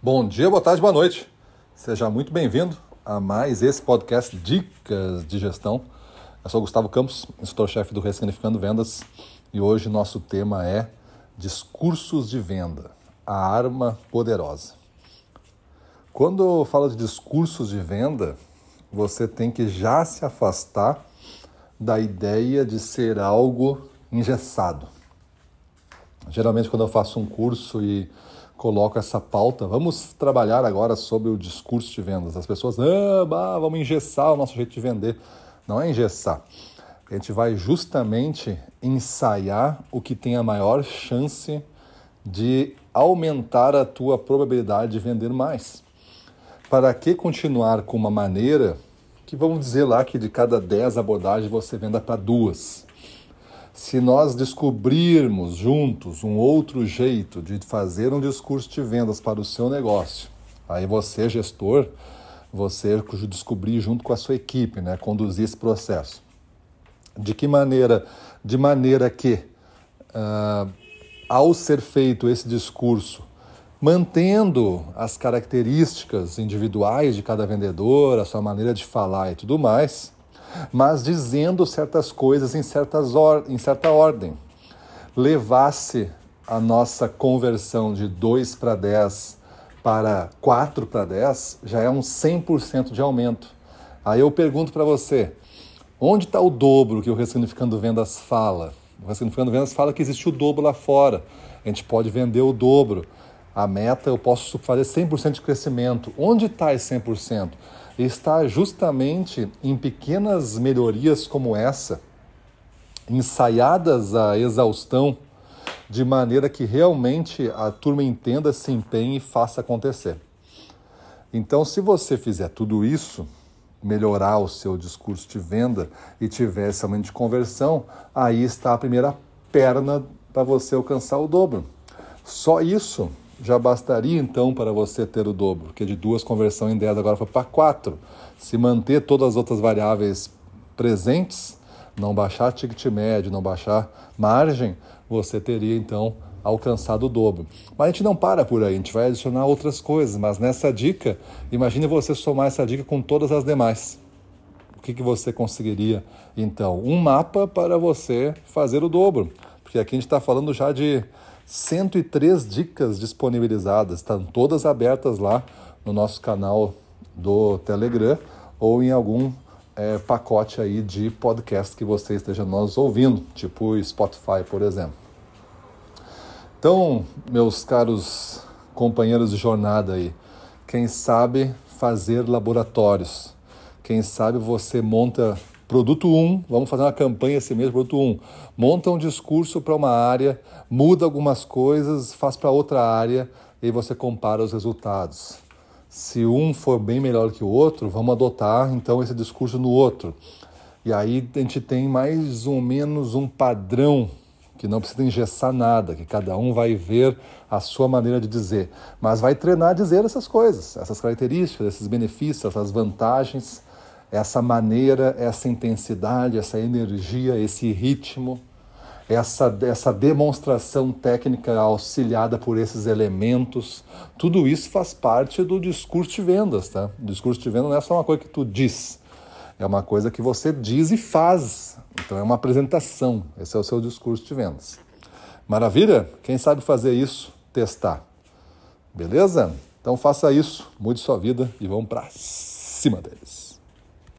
Bom dia, boa tarde, boa noite. Seja muito bem-vindo a mais esse podcast Dicas de Gestão. Eu sou o Gustavo Campos, instrutor-chefe do Ressignificando Vendas, e hoje nosso tema é discursos de venda, a arma poderosa. Quando eu falo de discursos de venda, você tem que já se afastar da ideia de ser algo engessado. Geralmente quando eu faço um curso e coloco essa pauta, vamos trabalhar agora sobre o discurso de vendas. As pessoas, vamos engessar o nosso jeito de vender. Não é engessar. A gente vai justamente ensaiar o que tem a maior chance de aumentar a tua probabilidade de vender mais. Para que continuar com uma maneira que, vamos dizer lá, que de cada 10 abordagens você venda para 2? Se nós descobrirmos juntos um outro jeito de fazer um discurso de vendas para o seu negócio, aí você, gestor, você descobrir junto com a sua equipe, né, conduzir esse processo. De que maneira? De maneira que, ao ser feito esse discurso, mantendo as características individuais de cada vendedor, a sua maneira de falar e tudo mais, mas dizendo certas coisas em certa ordem, levasse a nossa conversão de 2 para 10 para 4 para 10, já é um 100% de aumento. Aí eu pergunto para você, onde está o dobro que o Ressignificando Vendas fala? O Ressignificando Vendas fala que existe o dobro lá fora, a gente pode vender o dobro. A meta, eu posso fazer 100% de crescimento. Onde está esse 100%? Está justamente em pequenas melhorias como essa, ensaiadas à exaustão, de maneira que realmente a turma entenda, se empenhe e faça acontecer. Então, se você fizer tudo isso, melhorar o seu discurso de venda e tiver esse aumento de conversão, aí está a primeira perna para você alcançar o dobro. Só isso já bastaria então para você ter o dobro, porque de 2 conversão em 10 agora foi para 4. Se manter todas as outras variáveis presentes, não baixar ticket médio, não baixar margem, você teria então alcançado o dobro. Mas a gente não para por aí, a gente vai adicionar outras coisas, mas nessa dica, imagine você somar essa dica com todas as demais. O que você conseguiria então? Um mapa para você fazer o dobro, porque aqui a gente está falando já de 103 dicas disponibilizadas, estão todas abertas lá no nosso canal do Telegram ou em algum pacote aí de podcast que você esteja nos ouvindo, tipo Spotify, por exemplo. Então, meus caros companheiros de jornada aí, quem sabe fazer laboratórios, quem sabe você monta Produto 1, vamos fazer uma campanha esse mês, Produto 1. Monta um discurso para uma área, muda algumas coisas, faz para outra área e você compara os resultados. Se um for bem melhor que o outro, vamos adotar então esse discurso no outro. E aí a gente tem mais ou menos um padrão que não precisa engessar nada, que cada um vai ver a sua maneira de dizer. Mas vai treinar a dizer essas coisas, essas características, esses benefícios, essas vantagens, essa maneira, essa intensidade, essa energia, esse ritmo, essa demonstração técnica auxiliada por esses elementos, tudo isso faz parte do discurso de vendas, tá? O discurso de vendas não é só uma coisa que tu diz, é uma coisa que você diz e faz. Então é uma apresentação, esse é o seu discurso de vendas. Maravilha? Quem sabe fazer isso, testar. Beleza? Então faça isso, mude sua vida e vamos pra cima deles.